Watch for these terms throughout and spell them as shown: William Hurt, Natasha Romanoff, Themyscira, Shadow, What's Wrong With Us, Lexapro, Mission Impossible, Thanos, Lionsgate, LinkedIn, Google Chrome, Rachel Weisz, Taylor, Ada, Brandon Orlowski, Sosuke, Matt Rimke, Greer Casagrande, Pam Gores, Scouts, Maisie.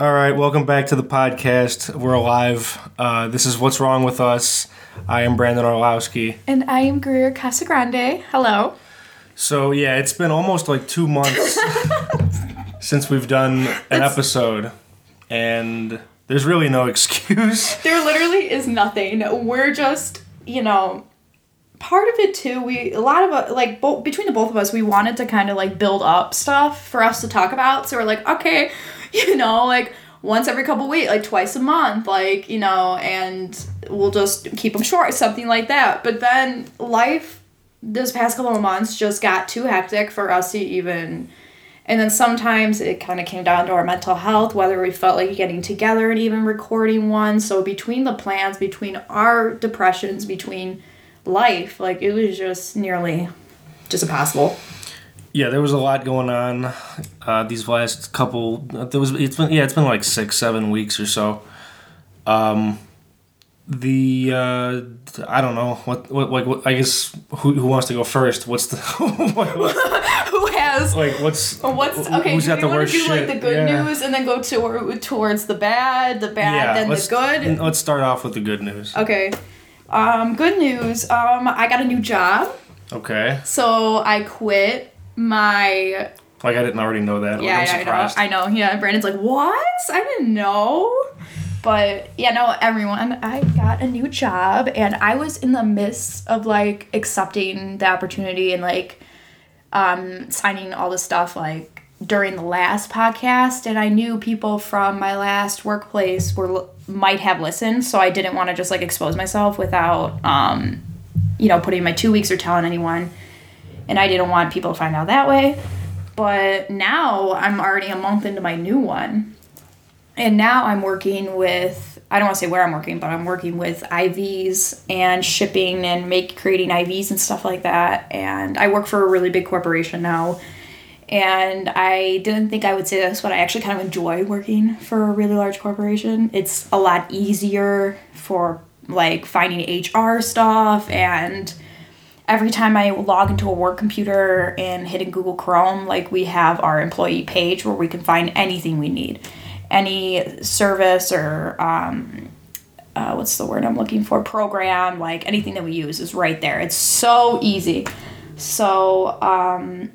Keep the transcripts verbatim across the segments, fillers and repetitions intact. All right, welcome back to the podcast. We're alive. Uh, this is What's Wrong With Us. I am Brandon Orlowski. And I am Greer Casagrande. Hello. So, yeah, it's been almost like two months since we've done an it's... episode. And there's really no excuse. There literally is nothing. We're just, you know, part of it, too, we, a lot of, like, bo- between the both of us, we wanted to kind of, like, build up stuff for us to talk about. So we're like, okay, you know, like, once every couple weeks, like, twice a month, like, you know, and we'll just keep them short, something like that. But then life this past couple of months just got too hectic for us to even, and then sometimes it kind of came down to our mental health, whether we felt like getting together and even recording one. So between the plans, between our depressions, between life, like, it was just nearly just impossible. Yeah, there was a lot going on uh, these last couple. There was it's been yeah, it's been like six, seven weeks or so. Um, the uh, I don't know what what like what, I guess who who wants to go first? What's the what, what's, who has like what's what's okay? Who's got the worst shit? Do you want to do like the good yeah. news and then go to, towards the bad, the bad, yeah, then the good? Let's start off with the good news. Okay, um, good news. Um, I got a new job. Okay. So I quit. My... Like, I didn't already know that. Yeah, like, I'm surprised. I know. I know. Yeah, Brandon's like, what? I didn't know. But, yeah, no, everyone, I got a new job, and I was in the midst of, like, accepting the opportunity and, like, um, signing all the stuff, like, during the last podcast, and I knew people from my last workplace were might have listened, so I didn't want to just, like, expose myself without, um, you know, putting my two weeks or telling anyone. And I didn't want people to find out that way. But now I'm already a month into my new one. And now I'm working with, I don't want to say where I'm working, but I'm working with I Vs and shipping and make creating I Vs and stuff like that. And I work for a really big corporation now. And I didn't think I would say this, but I actually kind of enjoy working for a really large corporation. It's a lot easier for, like, finding H R stuff and... Every time I log into a work computer and hit in Google Chrome, like, we have our employee page where we can find anything we need. Any service or, um, uh, what's the word I'm looking for? Program, like, anything that we use is right there. It's so easy. So, um,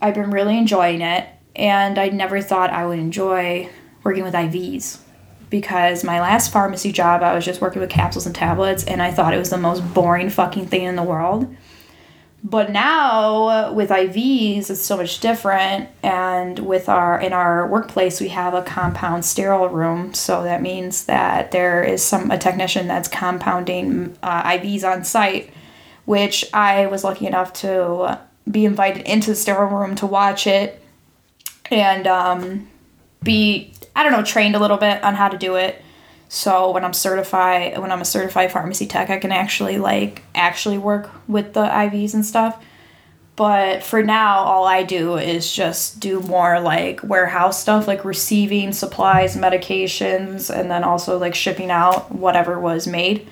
I've been really enjoying it, and I never thought I would enjoy working with I Vs. Because my last pharmacy job, I was just working with capsules and tablets, and I thought it was the most boring fucking thing in the world. But now with I Vs, it's so much different, and with our in our workplace, we have a compound sterile room, so that means that there is some a technician that's compounding uh, I Vs on site, which I was lucky enough to be invited into the sterile room to watch it and um, be, I don't know, trained a little bit on how to do it. So when I'm certified, when I'm a certified pharmacy tech, I can actually, like, actually work with the I Vs and stuff. But for now, all I do is just do more, like, warehouse stuff, like receiving supplies, medications, and then also, like, shipping out whatever was made.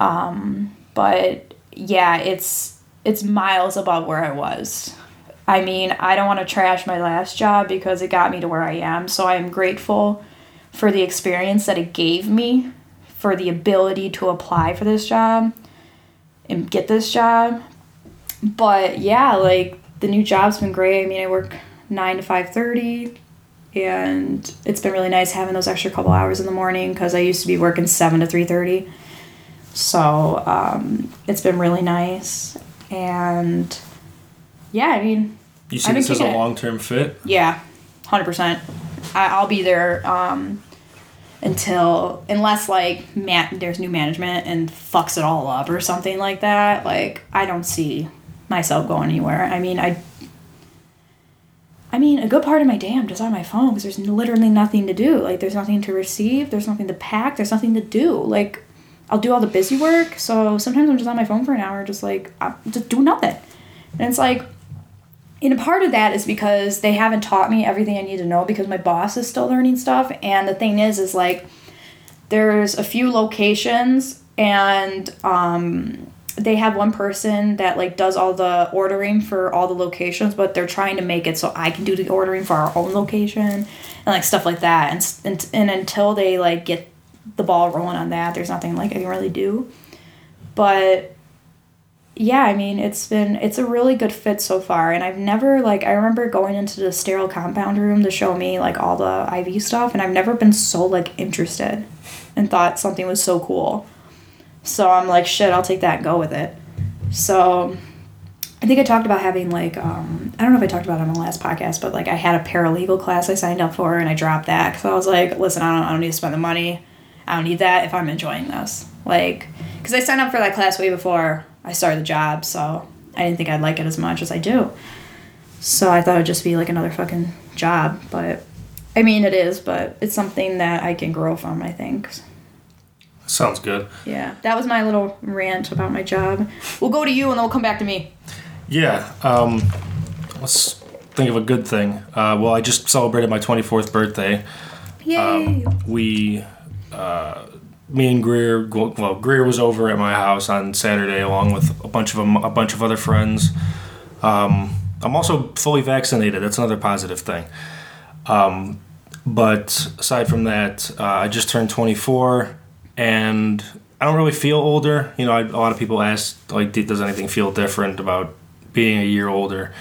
Um, but, yeah, it's it's miles above where I was. I mean, I don't want to trash my last job because it got me to where I am, so I am grateful for the experience that it gave me, for the ability to apply for this job and get this job. But yeah, like, the new job's been great. I mean, I work nine to five thirty, and it's been really nice having those extra couple hours in the morning because I used to be working seven to three thirty. So um, it's been really nice. And yeah, I mean, you see this as a long-term fit? Yeah, one hundred percent. I, I'll be there um, until, unless, like, ma- there's new management and fucks it all up or something like that. Like, I don't see myself going anywhere. I mean, I, I mean, a good part of my day I'm just on my phone because there's literally nothing to do. Like, there's nothing to receive. There's nothing to pack. There's nothing to do. Like, I'll do all the busy work. So sometimes I'm just on my phone for an hour, just, like, I'm just doing nothing. And it's like... And a part of that is because they haven't taught me everything I need to know because my boss is still learning stuff. And the thing is, is like, there's a few locations and um, they have one person that like does all the ordering for all the locations, but they're trying to make it so I can do the ordering for our own location and like stuff like that. And and, and until they like get the ball rolling on that, there's nothing like I can really do. But yeah, I mean, it's been, it's a really good fit so far. And I've never, like, I remember going into the sterile compound room to show me, like, all the I V stuff. And I've never been so, like, interested and thought something was so cool. So I'm like, shit, I'll take that and go with it. So I think I talked about having, like, um, I don't know if I talked about it on the last podcast, but, like, I had a paralegal class I signed up for, and I dropped that. Because I was like, listen, I don't, I don't need to spend the money. I don't need that if I'm enjoying this. Like, because I signed up for that class way before I started the job, so I didn't think I'd like it as much as I do. So I thought it would just be, like, another fucking job. But, I mean, it is, but it's something that I can grow from, I think. Sounds good. Yeah. That was my little rant about my job. We'll go to you, and then we'll come back to me. Yeah. Um, let's think of a good thing. Uh, well, I just celebrated my twenty-fourth birthday. Yay! Um, we... Uh, Me and Greer, well, Greer was over at my house on Saturday along with a bunch of a bunch of other friends. Um, I'm also fully vaccinated. That's another positive thing. Um, but aside from that, uh, I just turned twenty-four, and I don't really feel older. You know, I, a lot of people ask, like, does anything feel different about being a year older?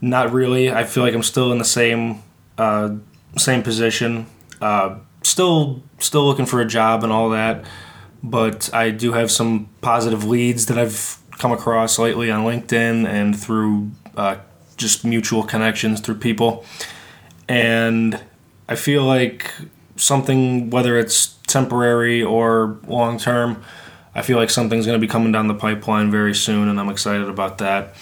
Not really. I feel like I'm still in the same uh, same position. Uh, still. Still looking for a job and all that, but I do have some positive leads that I've come across lately on LinkedIn and through uh, just mutual connections through people. And I feel like something, whether it's temporary or long-term, I feel like something's going to be coming down the pipeline very soon, and I'm excited about that.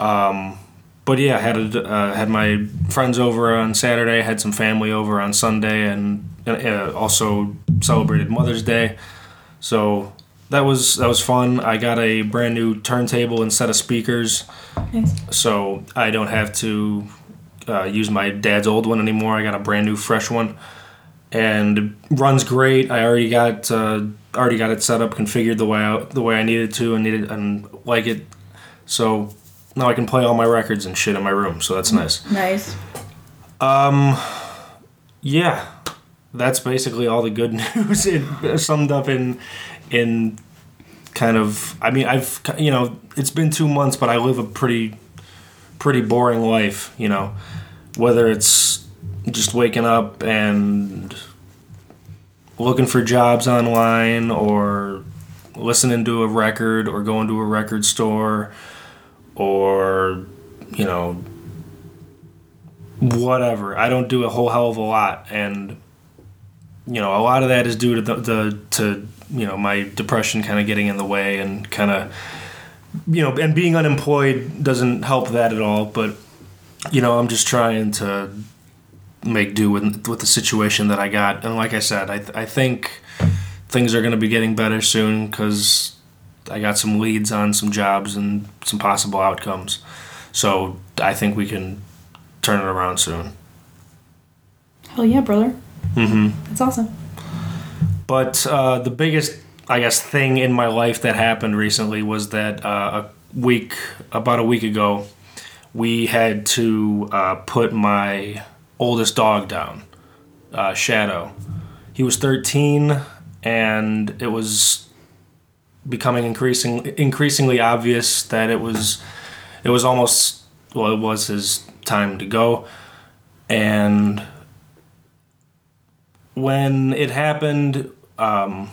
Um, but yeah, I had, a, uh, had my friends over on Saturday, had some family over on Sunday, and Uh, also celebrated Mother's Day, so that was that was fun. I got a brand new turntable and set of speakers, nice. So I don't have to uh, use my dad's old one anymore. I got a brand new, fresh one, and it runs great. I already got uh, already got it set up, configured the way I, the way I needed to, and needed and like it. So now I can play all my records and shit in my room. So that's nice. Nice. Um, yeah. That's basically all the good news. It summed up in, in, kind of. I mean, I've you know, it's been two months, but I live a pretty, pretty boring life. You know, whether it's just waking up and looking for jobs online, or listening to a record, or going to a record store, or you know, whatever. I don't do a whole hell of a lot, and. You know, a lot of that is due to the, the to you know my depression kind of getting in the way, and kind of you know and being unemployed doesn't help that at all. But you know, I'm just trying to make do with with the situation that I got. And like I said, I th- I think things are going to be getting better soon, because I got some leads on some jobs and some possible outcomes. So I think we can turn it around soon. Hell yeah, brother. Mm-hmm. That's awesome. But uh, the biggest, I guess, thing in my life that happened recently was that uh, a week, about a week ago, we had to uh, put my oldest dog down, uh, Shadow. He was thirteen, and it was becoming increasing, increasingly obvious that it was, it was almost, well, it was his time to go, and. When it happened, um,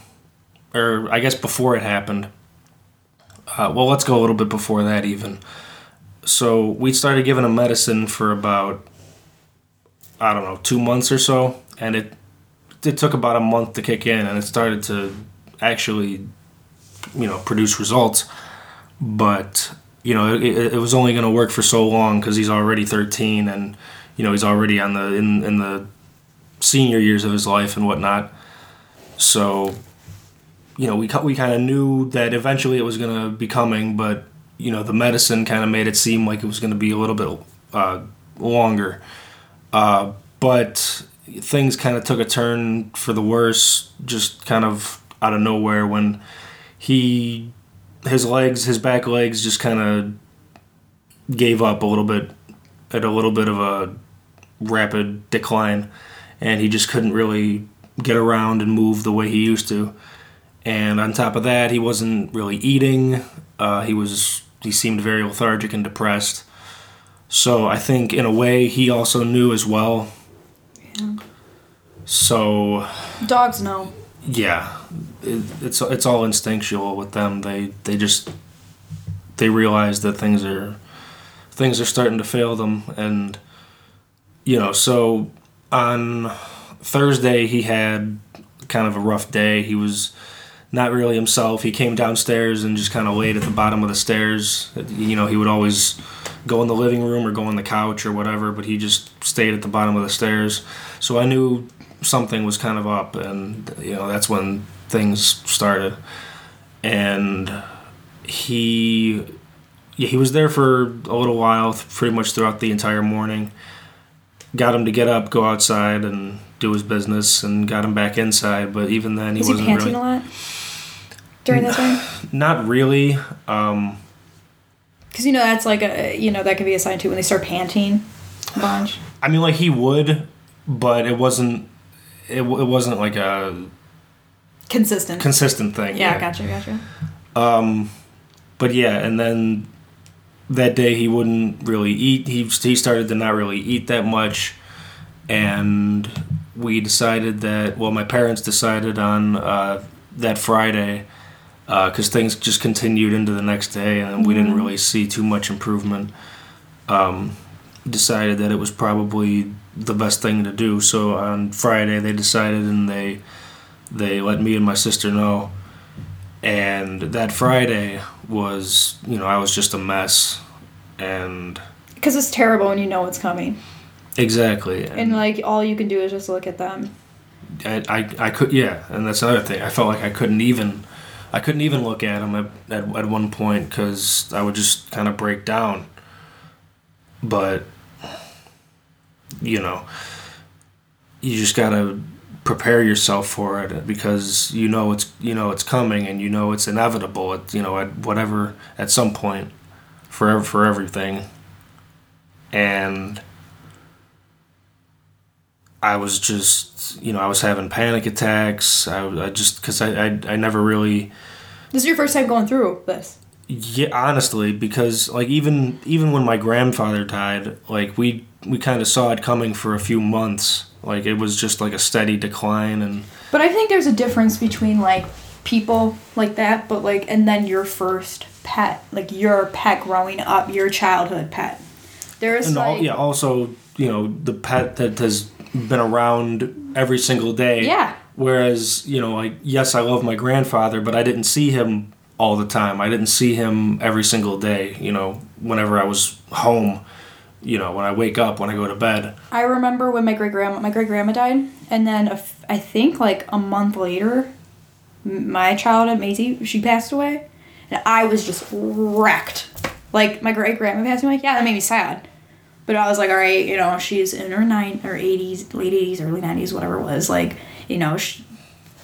or I guess before it happened, uh, well, let's go a little bit before that even. So we started giving him medicine for about, I don't know, two months or so, and it it took about a month to kick in, and it started to actually, you know, produce results. But, you know, it, it was only going to work for so long, because he's already thirteen, and, you know, he's already on the in, in the... senior years of his life and whatnot. So, you know, we we kind of knew that eventually it was going to be coming, but, you know, the medicine kind of made it seem like it was going to be a little bit uh, longer. Uh, but things kind of took a turn for the worse, just kind of out of nowhere when he his legs, his back legs just kind of gave up a little bit at a little bit of a rapid decline, and he just couldn't really get around and move the way he used to. And on top of that, he wasn't really eating. Uh, he was he seemed very lethargic and depressed. So I think in a way he also knew as well. Yeah. So dogs know. Yeah, it, it's it's all instinctual with them. They they just they realize that things are things are starting to fail them, and you know. So on Thursday he had kind of a rough day. He was not really himself. He came downstairs and just kind of laid at the bottom of the stairs. You know, he would always go in the living room or go on the couch or whatever, but he just stayed at the bottom of the stairs. So I knew something was kind of up, and, you know, that's when things started. And he, yeah, he was there for a little while, pretty much throughout the entire morning. Got him to get up, go outside, and do his business, and got him back inside. But even then, he was wasn't he panting really, a lot during that time? Not really. Um, Because, you know, that's like a, you know, that could be a sign too when they start panting a bunch. I mean, like, he would, but it wasn't, it, it wasn't like a consistent, consistent thing. Yeah, yeah. Gotcha, gotcha. Um, but yeah, and then that day he wouldn't really eat. He, he started to not really eat that much. And we decided that, well, my parents decided on uh, that Friday, because uh, things just continued into the next day, and we didn't really see too much improvement, um, decided that it was probably the best thing to do. So on Friday they decided, and they they let me and my sister know. And that Friday was, you know, I was just a mess. And because it's terrible when you know it's coming. Exactly. And, and, like, all you can do is just look at them. I, I, I could, yeah, and that's another thing. I felt like I couldn't even... I couldn't even look at him at, at, at one point because I would just kind of break down. But, you know, you just got to prepare yourself for it because you know it's you know it's coming and you know it's inevitable. At, you know, at whatever, at some point, forever for everything. And I was just, you know, I was having panic attacks. I, I just because I, I I never really. This is your first time going through this. Yeah, honestly, because like even even when my grandfather died, like we we kind of saw it coming for a few months. Like it was just like a steady decline, and. But I think there's a difference between like people like that, but like and then your first pet, like your pet growing up, your childhood pet. There is like all, yeah, also you know the pet that has been around every single day. Yeah. Whereas, you know, like, yes, I love my grandfather, but I didn't see him all the time. I didn't see him every single day, you know, whenever I was home, you know, when I wake up, when I go to bed. I remember when my great-grandma, my great-grandma died, and then a, I think like a month later, my childhood, Maisie, she passed away, and I was just wrecked. Like, my great-grandma passed away, like, yeah, that made me sad. But I was like, all right, you know, she's in her nine or eighties, late eighties, early nineties, whatever it was. Like, you know, she,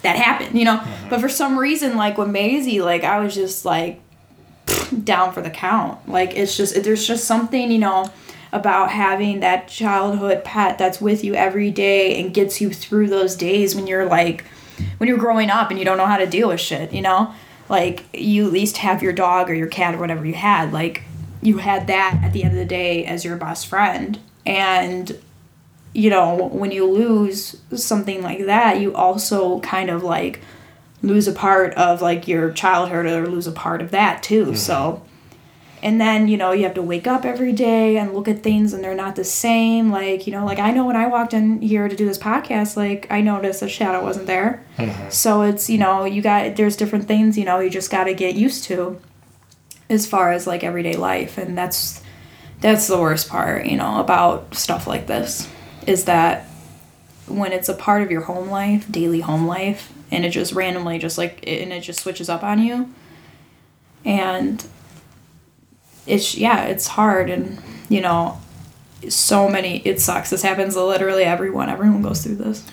that happened, you know. Mm-hmm. But for some reason, like with Maisie, like I was just like down for the count. Like it's just there's just something, you know, about having that childhood pet that's with you every day and gets you through those days when you're like when you're growing up and you don't know how to deal with shit, you know. Like you at least have your dog or your cat or whatever you had, like. You had that at the end of the day as your best friend. And, you know, when you lose something like that, you also kind of, like, lose a part of, like, your childhood or lose a part of that, too. Mm-hmm. So, and then, you know, you have to wake up every day and look at things and they're not the same. Like, you know, like, I know when I walked in here to do this podcast, like, I noticed that Shadow wasn't there. Mm-hmm. So it's, you know, you got, there's different things, you know, you just got to get used to. As far as, like, everyday life. And that's that's the worst part, you know, about stuff like this, is that when it's a part of your home life, daily home life, and it just randomly just, like, it, and it just switches up on you. And it's, yeah, it's hard. And, you know, so many, it sucks. This happens to literally everyone. Everyone goes through this.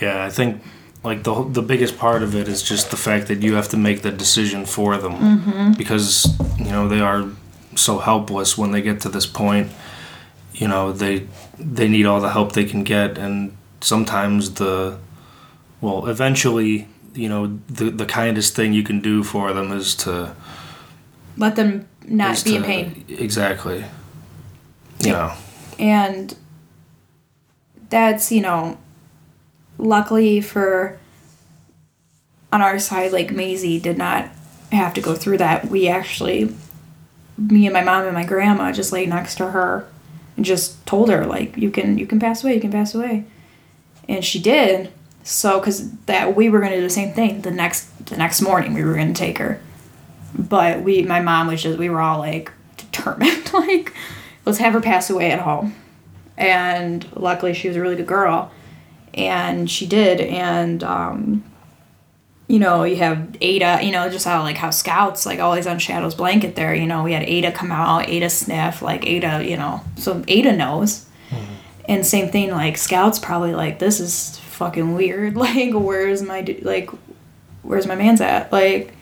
Yeah, I think like the the biggest part of it is just the fact that you have to make the decision for them, mm-hmm. because you know they are so helpless when they get to this point. You know they they need all the help they can get, and sometimes the well eventually you know the the kindest thing you can do for them is to let them not be to, in pain. Exactly. You know. And that's, you know, luckily for on our side, like Maisie did not have to go through that. We actually, me and my mom and my grandma just lay next to her and just told her, like, you can you can pass away, you can pass away. And she did. So, because that we were going to do the same thing the next the next morning. We were going to take her. But we, my mom was just, we were all, like, determined, like, let's have her pass away at home. And luckily she was a really good girl. And she did. And, um, you know, you have Ada, you know, just how, like, how Scouts, like, always on Shadow's blanket there, you know, we had Ada come out, Ada sniff, like, Ada, you know, so Ada knows. Mm-hmm. And same thing, like, Scouts probably, like, this is fucking weird. Like, where's my, like, where's my man's at? Like,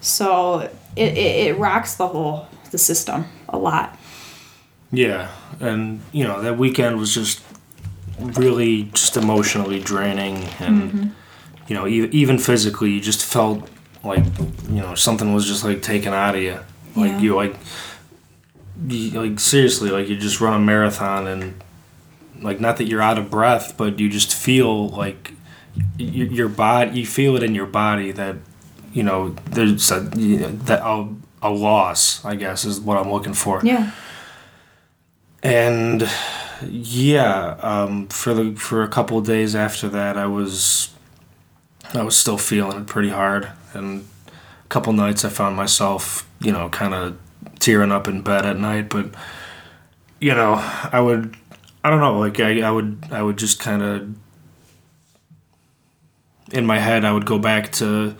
so it, it, it rocks the whole, the system a lot. Yeah, and, you know, that weekend was just really just emotionally draining. And, mm-hmm. you know, e- even physically, you just felt like, you know, something was just, like, taken out of you. Like, yeah. you, like, you, like, seriously, like, you just run a marathon and, like, not that you're out of breath, but you just feel, like, y- your body, you feel it in your body that, you know, there's a, you know, that a, a loss, I guess, is what I'm looking for. Yeah. And yeah, um, for the for a couple of days after that, I was I was still feeling it pretty hard, and a couple nights I found myself, you know, kind of tearing up in bed at night. But you know, I would I don't know, like I, I would I would just kind of in my head I would go back to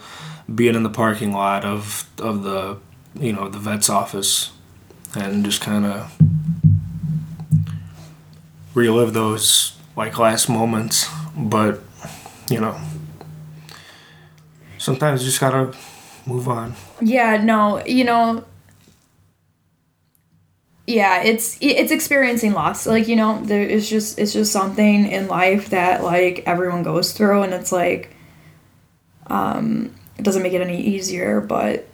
being in the parking lot of of the you know the vet's office, and just kind of relive those, like, last moments. But, you know, sometimes you just gotta move on. Yeah, no, you know, yeah, it's it's experiencing loss. Like, you know, there is just it's just something in life that, like, everyone goes through, and it's like, um, it doesn't make it any easier, but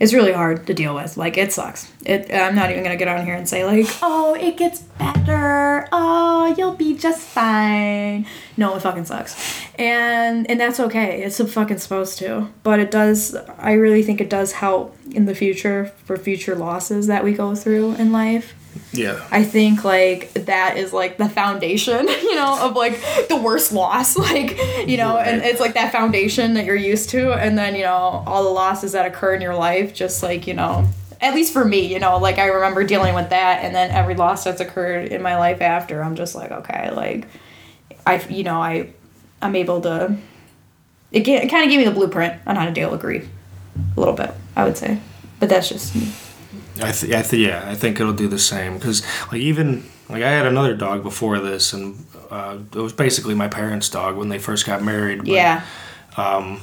it's really hard to deal with. Like, it sucks. It. I'm not even going to get on here and say, like, oh, it gets better. Oh, you'll be just fine. No, it fucking sucks. And and that's okay. It's fucking supposed to. But it does, I really think it does help in the future for future losses that we go through in life. Yeah. I think, like, that is, like, the foundation, you know, of, like, the worst loss. Like, you know, right. And it's, like, that foundation that you're used to. And then, you know, all the losses that occur in your life, just, like, you know, at least for me, you know, like, I remember dealing with that. And then every loss that's occurred in my life after, I'm just like, okay, like, I, you know, I, I'm able to, it, get, it kind of gave me the blueprint on how to deal with grief a little bit, I would say. But that's just me. I th- I th- yeah, I think it'll do the same, because, like, even, like, I had another dog before this, and uh, it was basically my parents' dog when they first got married. But, yeah. Um,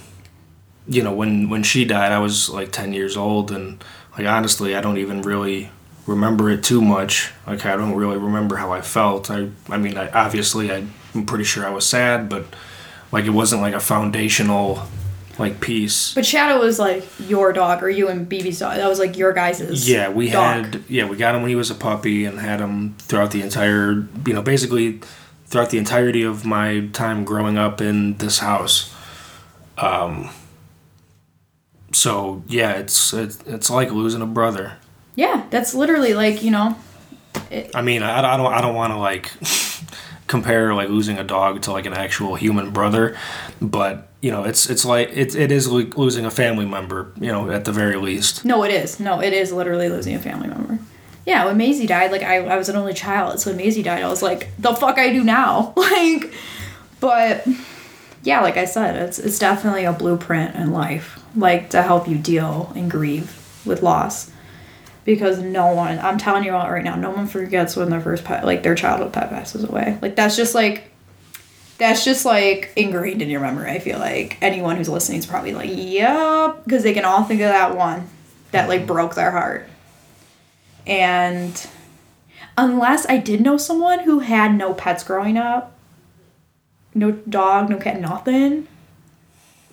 you know, when, when she died, I was, like, ten years old, and, like, honestly, I don't even really remember it too much. Like, I don't really remember how I felt. I, I mean, I, obviously, I, I'm pretty sure I was sad, but, like, it wasn't, like, a foundational, like, peace. But Shadow was, like, your dog, or you and B B's dog. That was, like, your guys' Yeah, we dog. had... Yeah, we got him when he was a puppy, and had him throughout the entire... You know, basically throughout the entirety of my time growing up in this house. Um. So, yeah, it's it's, it's like losing a brother. Yeah, that's literally, like, you know... It, I mean, I, I don't, I don't want to, like... compare, like, losing a dog to, like, an actual human brother, but, you know, it's it's like it, it is like losing a family member, you know, at the very least. No, it is. No, it is literally losing a family member. Yeah, when Maisie died, like, I, I was an only child, so when Maisie died, I was like, the fuck I do now? Like, but, yeah, like I said, it's it's definitely a blueprint in life, like, to help you deal and grieve with loss, because no one, I'm telling you all right now, no one forgets when their first pet, like, their childhood pet passes away. Like, that's just, like, That's just, like, ingrained in your memory, I feel like. Anyone who's listening is probably like, yep, because they can all think of that one that, like, broke their heart. And unless I did know someone who had no pets growing up, no dog, no cat, nothing,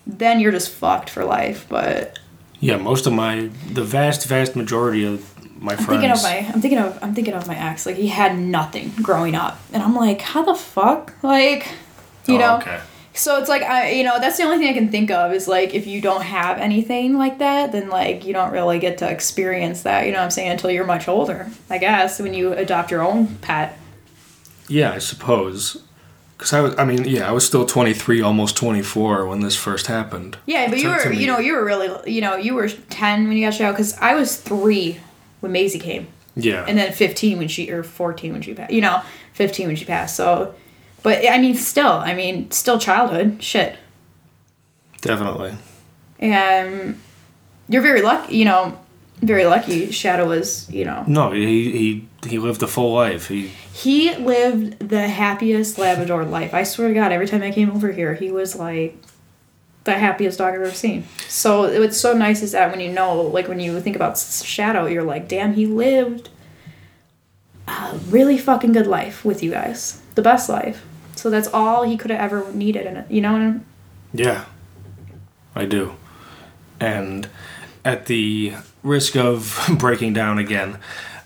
then you're just fucked for life, but... Yeah, most of my... The vast, vast majority of my friends... I'm thinking of my... I'm thinking of, I'm thinking of my ex. Like, he had nothing growing up. And I'm like, how the fuck? Like... You oh, know, okay. So it's like, I, you know, that's the only thing I can think of is like, if you don't have anything like that, then like, you don't really get to experience that, you know what I'm saying, until you're much older, I guess, when you adopt your own pet. Yeah, I suppose. Because I was, I mean, yeah, I was still twenty-three, almost twenty-four when this first happened. Yeah, but you were, you know, you were really, you know, you were ten when you got Shadow, because I was three when Maisie came. Yeah. And then fifteen when she, or fourteen when she passed, you know, fifteen when she passed, so... But, I mean, still, I mean, still childhood. Shit. Definitely. And you're very lucky, you know, very lucky Shadow was, you know. No, he he, he lived a full life. He he lived the happiest Labrador life. I swear to God, every time I came over here, he was, like, the happiest dog I've ever seen. So what's so nice is that when you know, like, when you think about Shadow, you're like, damn, he lived a really fucking good life with you guys. The best life. So that's all he could have ever needed in it. You know what I mean? Yeah, I do. And at the risk of breaking down again.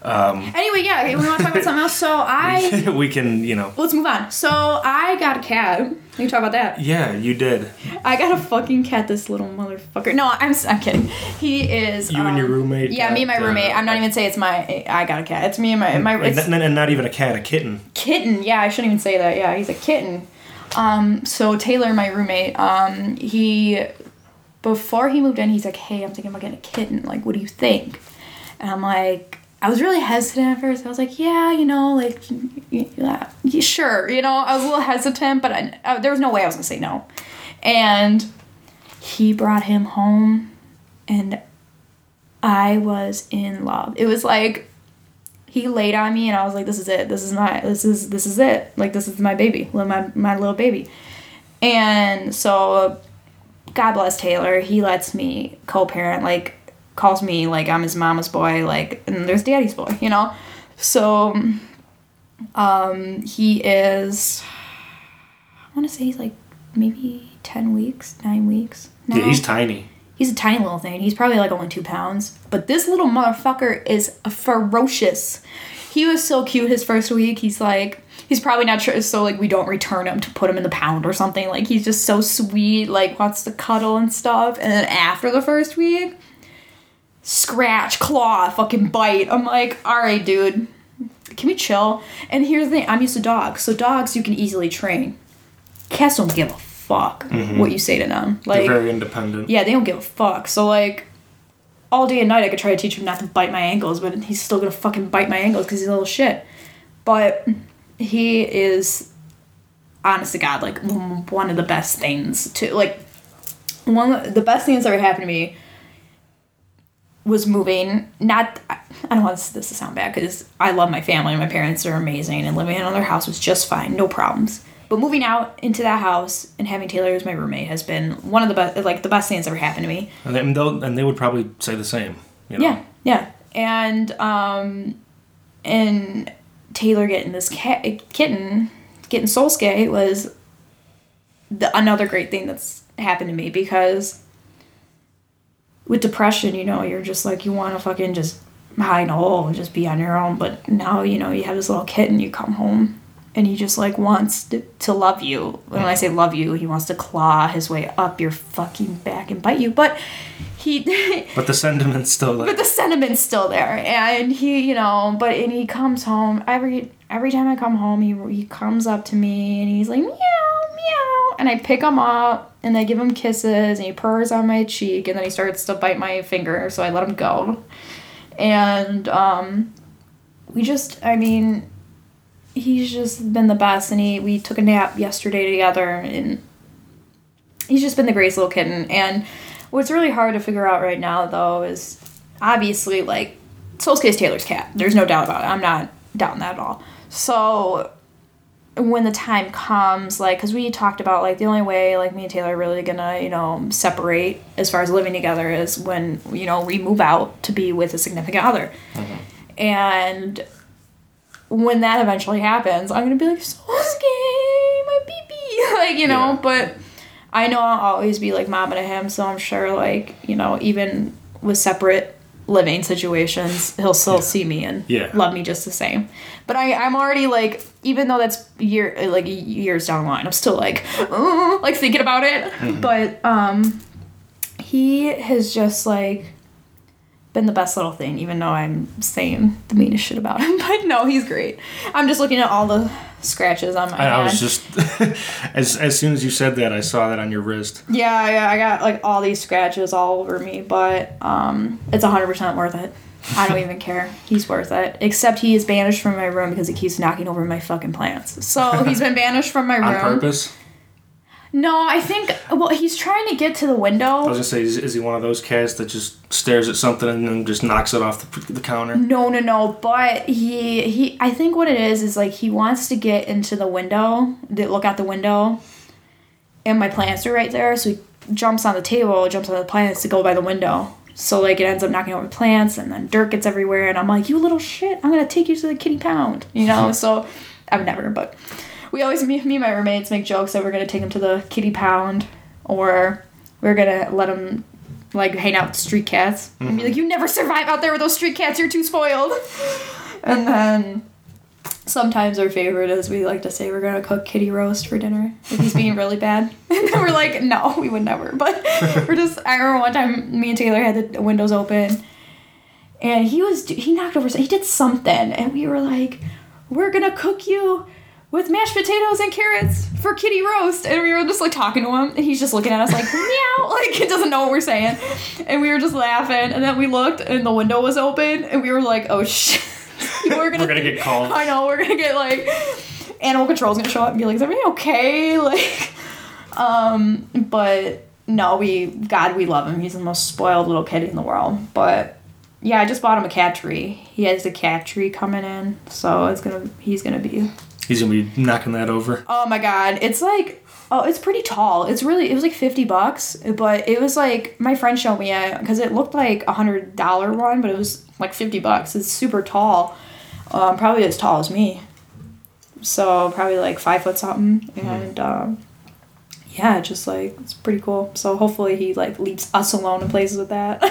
Um, anyway, yeah, okay, we want to talk about something else. So I... we can, you know. Let's move on. So I got a cat. We can talk about that. Yeah, you did. I got a fucking cat, this little motherfucker. No, I'm I'm kidding. He is... You um, and your roommate. Yeah, me and my roommate. Uh, I'm not even saying it's my... I got a cat. It's me and my... my and, and, and not even a cat, a kitten. Kitten. Yeah, I shouldn't even say that. Yeah, he's a kitten. Um, so Taylor, my roommate, um, he... Before he moved in, he's like, hey, I'm thinking about getting a kitten. Like, what do you think? And I'm like... I was really hesitant at first. I was like, yeah, you know, like, yeah, sure. You know, I was a little hesitant, but I, I, there was no way I was going to say no. And he brought him home, and I was in love. It was like, he laid on me, and I was like, this is it. This is my, this is, this is it. Like, this is my baby, my, my little baby. And so, God bless Taylor. He lets me co-parent, like, calls me, like, I'm his mama's boy, like, and there's daddy's boy, you know? So, um, he is, I want to say he's, like, maybe ten weeks, nine weeks now. Yeah, he's tiny. He's a tiny little thing. He's probably, like, only two pounds. But this little motherfucker is ferocious. He was so cute his first week. He's, like, he's probably not sure, so, like, we don't return him to put him in the pound or something. Like, he's just so sweet, like, wants to cuddle and stuff. And then after the first week... scratch, claw, fucking bite. I'm like, all right, dude, can we chill? And here's the thing, I'm used to dogs, so dogs you can easily train. Cats don't give a fuck mm-hmm. what you say to them. Like, they're very independent. Yeah, they don't give a fuck. So, like, all day and night I could try to teach him not to bite my ankles, but he's still gonna fucking bite my ankles because he's a little shit. But he is, honest to God, like, one of the best things to, like, one of the best things that ever happened to me was moving, not, I don't want this to sound bad, because I love my family, and my parents are amazing, and living in another house was just fine, no problems. But moving out into that house and having Taylor as my roommate has been one of the best, like, the best things that ever happened to me. And they, and they would probably say the same, you know? Yeah, yeah. And, um, and Taylor getting this cat, kitten, getting Sosuke was the, another great thing that's happened to me, because... with depression, you know, you're just like, you want to fucking just hide in a hole and just be on your own. But now, you know, you have this little kitten, you come home, and he just, like, wants to, to love you. When I say love you, he wants to claw his way up your fucking back and bite you. But he... but the sentiment's still there. But the sentiment's still there. And he, you know, but, and he comes home. Every every time I come home, he, he comes up to me, and he's like, meow, meow. And I pick him up. And I give him kisses, and he purrs on my cheek, and then he starts to bite my finger, so I let him go. And um, we just, I mean, he's just been the best, and he we took a nap yesterday together, and he's just been the greatest little kitten. And what's really hard to figure out right now, though, is obviously, like, Sosuke is Taylor's cat. There's no doubt about it. I'm not doubting that at all. So... when the time comes, like, because we talked about, like, the only way, like, me and Taylor are really gonna, you know, separate as far as living together is when, you know, we move out to be with a significant other. Mm-hmm. And when that eventually happens, I'm gonna be like, Sosuke, my baby, like, you know, yeah. But I know I'll always be, like, mama to him, so I'm sure, like, you know, even with separate living situations, he'll still yeah. see me and yeah. love me just the same. But I, I'm already, like, even though that's year like years down the line, I'm still like, oh, like thinking about it. Mm-hmm. But um, he has just, like, been the best little thing, even though I'm saying the meanest shit about him. But no, he's great. I'm just looking at all the scratches on my I, head. I was just as as soon as you said that, I saw that on your wrist. Yeah, yeah, I got, like, all these scratches all over me, but um, it's one hundred percent worth it. I don't even care. He's worth it. Except he is banished from my room because he keeps knocking over my fucking plants. So he's been banished from my room. On purpose? No, I think, well, he's trying to get to the window. I was going to say, is, is he one of those cats that just stares at something and then just knocks it off the, the counter? No, no, no, but he, he, I think what it is is, like, he wants to get into the window, look out the window, and my plants are right there, so he jumps on the table, jumps on the plants to go by the window. So, like, it ends up knocking over plants, and then dirt gets everywhere, and I'm like, you little shit, I'm going to take you to the kitty pound, you know? So, I've never, but... We always, me and my roommates, make jokes that we're going to take him to the kitty pound, or we're going to let him, like, hang out with street cats. Mm-hmm. And be like, you never survive out there with those street cats, you're too spoiled. And then sometimes our favorite is we like to say we're going to cook kitty roast for dinner if he's being really bad. And then we're like, no, we would never. But we're just, I remember one time me and Taylor had the windows open, and he was, he knocked over, he did something, and we were like, we're going to cook you with mashed potatoes and carrots for kitty roast. And we were just, like, talking to him, and he's just looking at us like, meow, like, he doesn't know what we're saying. And we were just laughing, and then we looked, and the window was open, and we were like, oh, shit. We're going to get called. I know, we're going to get, like, animal control's going to show up and be like, is everything okay? Like, um, but, no, we, God, we love him. He's the most spoiled little kid in the world. But, yeah, I just bought him a cat tree. He has a cat tree coming in, so it's gonna, he's going to be... He's going to be knocking that over. Oh, my God. It's, like, oh, it's pretty tall. It's really, it was, like, fifty bucks, but it was, like, my friend showed me it, because it looked like a one hundred dollars one, but it was, like, fifty bucks. It's super tall. Um, probably as tall as me. So, probably, like, five foot something, and, mm-hmm. um, yeah, just, like, it's pretty cool. So, hopefully he, like, leaves us alone in places with that,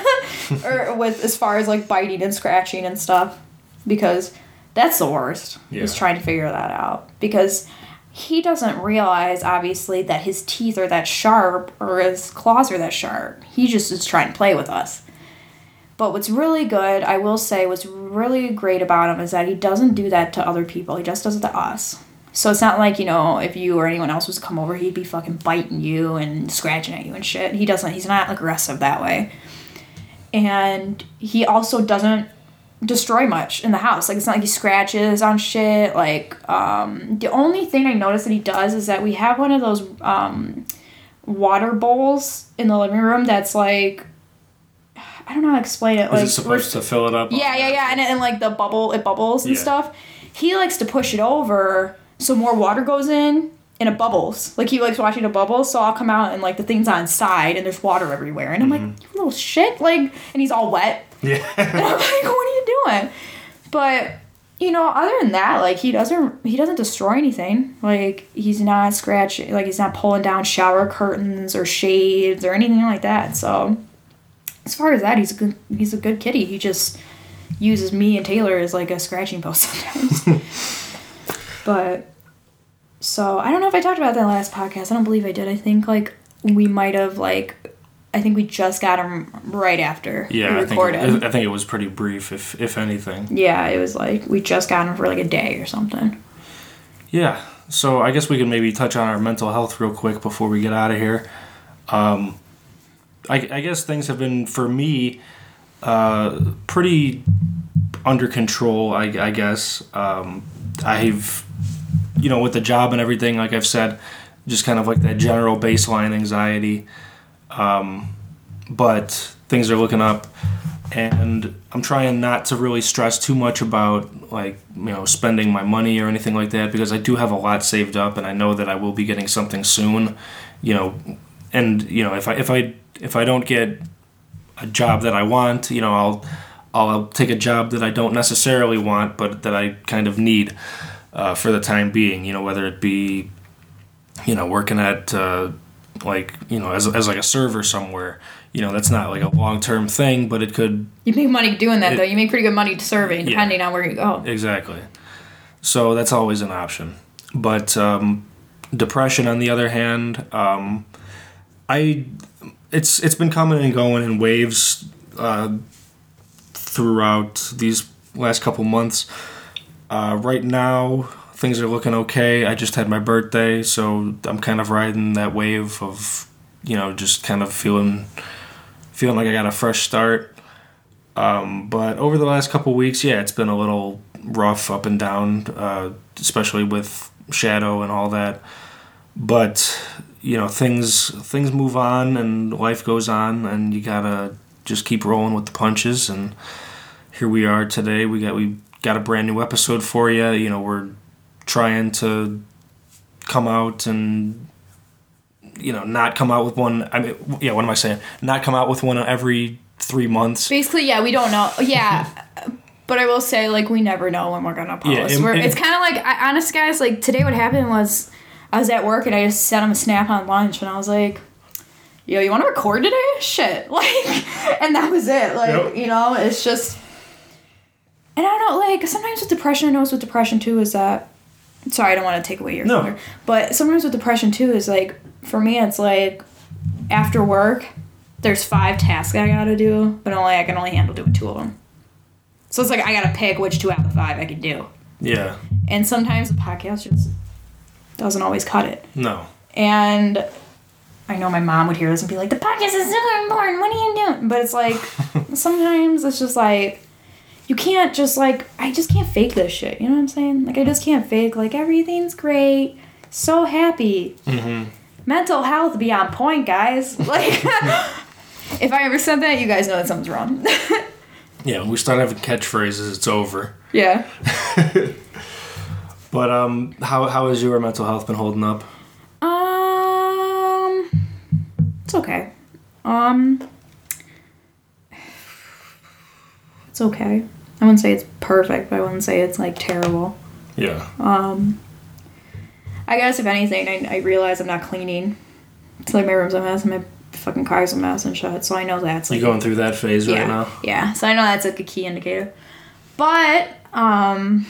or with, as far as, like, biting and scratching and stuff, because... That's the worst, yeah. is trying to figure that out. Because he doesn't realize, obviously, that his teeth are that sharp or his claws are that sharp. He just is trying to play with us. But what's really good, I will say, what's really great about him is that he doesn't do that to other people. He just does it to us. So it's not like, you know, if you or anyone else was to come over, he'd be fucking biting you and scratching at you and shit. He doesn't. He's not aggressive that way. And he also doesn't destroy much in the house. Like, it's not like he scratches on shit. Like, um, the only thing I noticed that he does is that we have one of those um, water bowls in the living room that's, like, I don't know how to explain it. Is, like, it supposed to fill it up? Yeah, yeah, yeah. And, and, like, the bubble, it bubbles and yeah. stuff. He likes to push it over so more water goes in, and it bubbles. Like, he likes watching it bubble, so I'll come out and, like, the thing's on its side and there's water everywhere. And I'm mm-hmm. like, you little shit. Like, and he's all wet. Yeah. And I'm like, what are you doing? But, you know, other than that, like, he doesn't he doesn't destroy anything. Like, he's not scratching, like, he's not pulling down shower curtains or shades or anything like that. So, as far as that, he's a good, he's a good kitty. He just uses me and Taylor as, like, a scratching post sometimes. But, so, I don't know if I talked about that last podcast. I don't believe I did. I think, like, we might have, like... I think we just got him right after yeah, we recorded. I think, I think it was pretty brief, if if anything. Yeah, it was like we just got him for like a day or something. Yeah, so I guess we can maybe touch on our mental health real quick before we get out of here. Um, I, I guess things have been, for me, uh, pretty under control, I, I guess. Um, I've, you know, with the job and everything, like I've said, just kind of like that general baseline anxiety. Um, but things are looking up. And I'm trying not to really stress too much about, like, you know, spending my money or anything like that, because I do have a lot saved up, and I know that I will be getting something soon, you know. And, you know, if I if I if I don't get a job that I want, you know, I'll I'll take a job that I don't necessarily want, but that I kind of need uh, for the time being, you know, whether it be, you know, working at uh, like, you know, as as like a server somewhere. You know, that's not like a long-term thing, but it could... You make money doing that, it, though. You make pretty good money serving, depending yeah, on where you go. Exactly. So that's always an option. But um, depression, on the other hand, um, I it's it's been coming and going in waves uh, throughout these last couple months. Uh, right now, things are looking okay. I just had my birthday, so I'm kind of riding that wave of, you know, just kind of feeling... feeling like I got a fresh start. Um, but over the last couple weeks, yeah, it's been a little rough, up and down, uh, especially with Shadow and all that. But, you know, things things move on and life goes on, and you gotta just keep rolling with the punches. And here we are today. We got we got a brand new episode for you. You know, we're trying to come out and... you know, not come out with one, I mean, yeah, what am I saying? Not come out with one every three months. Basically, yeah, we don't know. Yeah, but I will say, like, we never know when we're going to publish. Yeah, it, we're, it, it's kind of like, I, honest, guys, like, today what happened was I was at work and I just sent him a snap on lunch, and I was like, yo, you want to record today? Shit. Like, and that was it. Like, yep. You know, it's just, and I don't know, like, sometimes with depression, I notice with depression, too, is that, sorry, I don't want to take away your no. color, but sometimes with depression, too, is, like, for me, it's like after work, there's five tasks I gotta do, but only I can only handle doing two of them. So it's like I gotta pick which two out of the five I can do. Yeah. And sometimes the podcast just doesn't always cut it. No. And I know my mom would hear this and be like, "The podcast is super important. What are you doing?" But it's like sometimes it's just like you can't just like I just can't fake this shit. You know what I'm saying? Like I just can't fake like everything's great, so happy. Mm-hmm. Mental health be on point, guys. Like, if I ever said that, you guys know that something's wrong. Yeah, when we start having catchphrases, it's over. Yeah. But um, how how has your mental health been holding up? Um, it's okay. Um, it's okay. I wouldn't say it's perfect, but I wouldn't say it's like terrible. Yeah. Um. I guess, if anything, I, I realize I'm not cleaning. It's like my room's a mess and my fucking car's a mess and shit. So I know that's like... You're going through that phase yeah, right now? Yeah. So I know that's like a key indicator. But, um,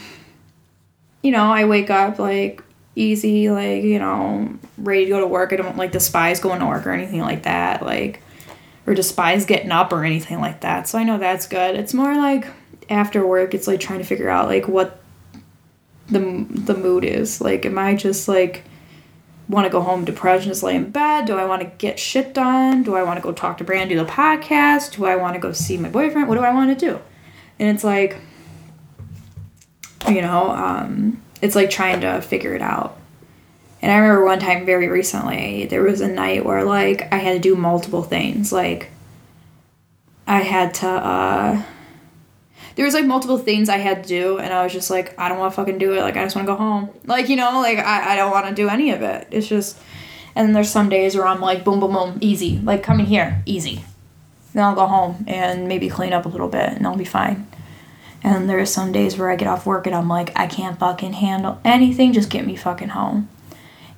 you know, I wake up like easy, like, you know, ready to go to work. I don't like despise going to work or anything like that. Like, or despise getting up or anything like that. So I know that's good. It's more like after work, it's like trying to figure out like what... the the mood is. Like, am I just, like, want to go home depression, just lay in bed? Do I want to get shit done? Do I want to go talk to Brandon, do the podcast? Do I want to go see my boyfriend? What do I want to do? And it's like, you know, um, it's like trying to figure it out. And I remember one time very recently, there was a night where, like, I had to do multiple things. Like, I had to, uh... there was, like, multiple things I had to do, and I was just like, I don't want to fucking do it. Like, I just want to go home. Like, you know, like, I, I don't want to do any of it. It's just... And then there's some days where I'm like, boom, boom, boom, easy. Like, come in here, easy. Then I'll go home and maybe clean up a little bit, and I'll be fine. And there's some days where I get off work, and I'm like, I can't fucking handle anything. Just get me fucking home.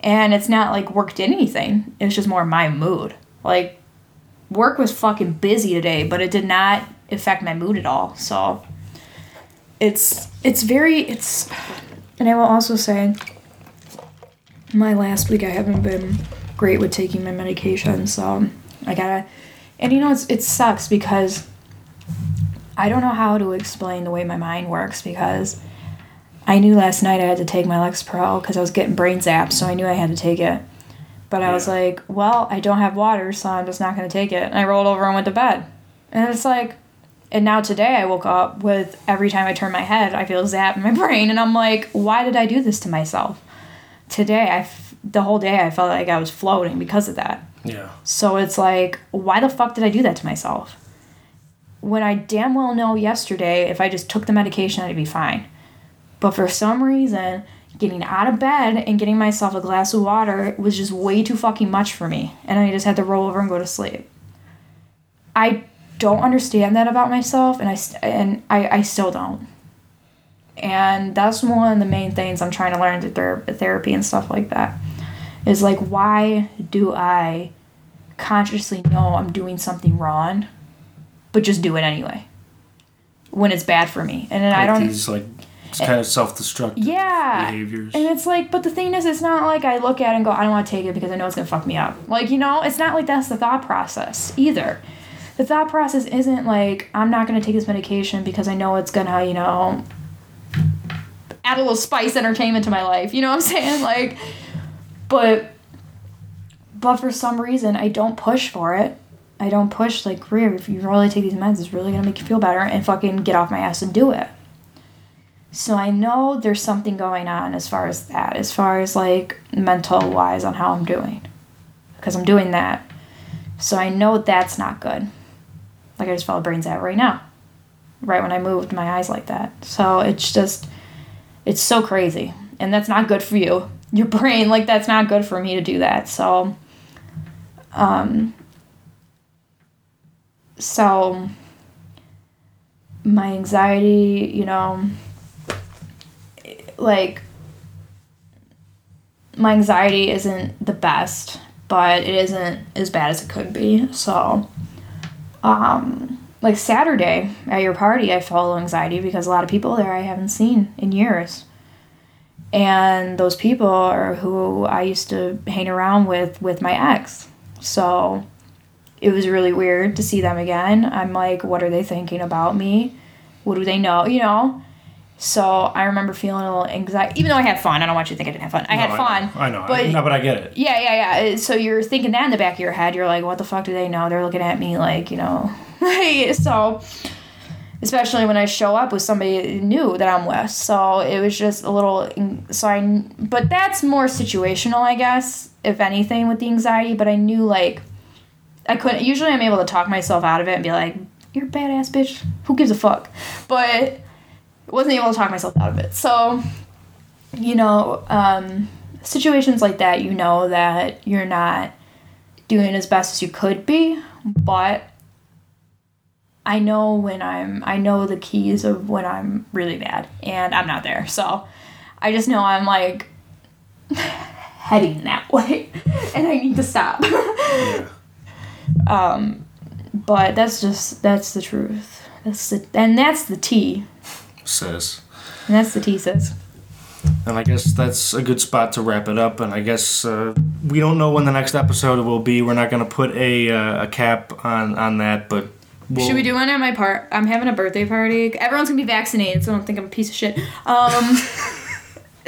And it's not, like, work did anything. It's just more my mood. Like, work was fucking busy today, but it did not... affect my mood at all. So it's it's very it's and I will also say my last week I haven't been great with taking my medication, so I gotta and you know it's it sucks because I don't know how to explain the way my mind works, because I knew last night I had to take my Lexapro because I was getting brain zapped, so I knew I had to take it. But I was like, well, I don't have water, so I'm just not gonna take it. And I rolled over and went to bed. And it's like, and now today I woke up with every time I turn my head, I feel zapped in my brain. And I'm like, why did I do this to myself? Today, I f- the whole day I felt like I was floating because of that. Yeah. So it's like, why the fuck did I do that to myself? when I damn well know yesterday, if I just took the medication, I'd be fine. But for some reason, getting out of bed and getting myself a glass of water was just way too fucking much for me. And I just had to roll over and go to sleep. I don't understand that about myself, and I, and I, I still don't. And that's one of the main things I'm trying to learn through ther- therapy and stuff like that. Is like, why do I consciously know I'm doing something wrong, but just do it anyway when it's bad for me? And then like I don't. These, like, it's kind of self-destructive yeah. behaviors. And it's like, but the thing is, it's not like I look at it and go, I don't want to take it because I know it's going to fuck me up. Like, you know, it's not like that's the thought process either. The thought process isn't like, I'm not going to take this medication because I know it's going to, you know, add a little spice entertainment to my life. You know what I'm saying? Like, but, but for some reason, I don't push for it. I don't push, like, Greer, if you really take these meds, it's really going to make you feel better, and fucking get off my ass and do it. So I know there's something going on as far as that, as far as, like, mental-wise on how I'm doing. Because I'm doing that. So I know that's not good. Like, I just felt brains out right now. Right when I moved my eyes like that. So it's just, it's so crazy. And that's not good for you. Your brain, like, that's not good for me to do that. So, um, so my anxiety, you know... Like, my anxiety isn't the best, but it isn't as bad as it could be. So, um, like, Saturday at your party, I felt a little anxiety because a lot of people there I haven't seen in years. And those people are who I used to hang around with with my ex. So it was really weird to see them again. I'm like, what are they thinking about me? What do they know? You know? So I remember feeling a little anxiety, even though I had fun. I don't want you to think I didn't have fun. I no, had fun. I know, I know. But, no, but I get it. Yeah, yeah, yeah. So you're thinking that in the back of your head. You're like, what the fuck do they know? They're looking at me like, you know. So, especially when I show up with somebody new that I'm with. So it was just a little, so I, but that's more situational, I guess, if anything, with the anxiety. But I knew, like, I couldn't, usually I'm able to talk myself out of it and be like, you're a badass bitch. Who gives a fuck? But... wasn't able to talk myself out of it. So, you know, um, situations like that, you know that you're not doing as best as you could be, but I know when I'm, I know the keys of when I'm really bad, and I'm not there. So I just know I'm, like, heading that way, and I need to stop. Yeah. Um, but that's just, that's the truth. That's the, and that's the tea. Says. And that's the thesis. And I guess that's a good spot to wrap it up. And I guess uh, we don't know when the next episode will be. We're not going to put a uh, a cap on, on that, but we'll... Should we do one at my part? I'm having a birthday party. Everyone's going to be vaccinated, so I don't think I'm a piece of shit. Um,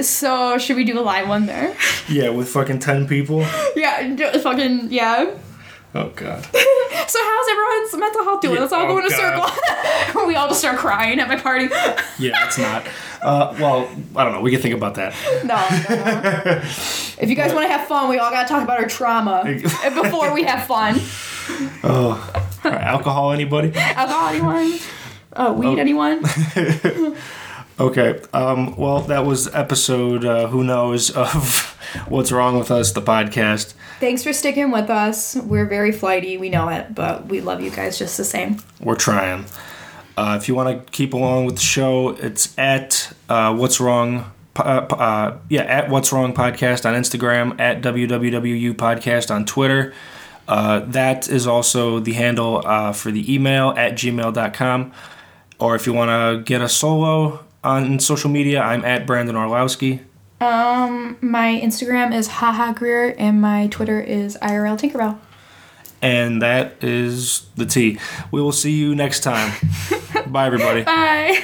so should we do a live one there? Yeah, with fucking ten people? Yeah, fucking, yeah. Oh, God. So how's everyone's mental health doing? Yeah, let's all oh go in a God. circle. We all just start crying at my party. Yeah, it's not. Uh, well, I don't know. We can think about that. No, no, no. If you guys want to have fun, we all got to talk about our trauma before we have fun. Oh. All right, alcohol, anybody? Alcohol, anyone? Uh, weed, oh. anyone? Okay. Um, well, that was episode, uh, who knows, of... What's Wrong With Us, the podcast. Thanks for sticking with us. We're very flighty. We know it, but we love you guys just the same. We're trying. Uh, if you want to keep along with the show, it's at uh, What's Wrong... Uh, uh, yeah, at What's Wrong Podcast on Instagram, at W W W U Podcast on Twitter. Uh, that is also the handle uh, for the email, at gmail dot com. Or if you want to get a solo on social media, I'm at Brandon Orlowski. Um, my Instagram is haha Greer, and my Twitter is I R L Tinkerbell. And that is the tea. We will see you next time. Bye, everybody. Bye.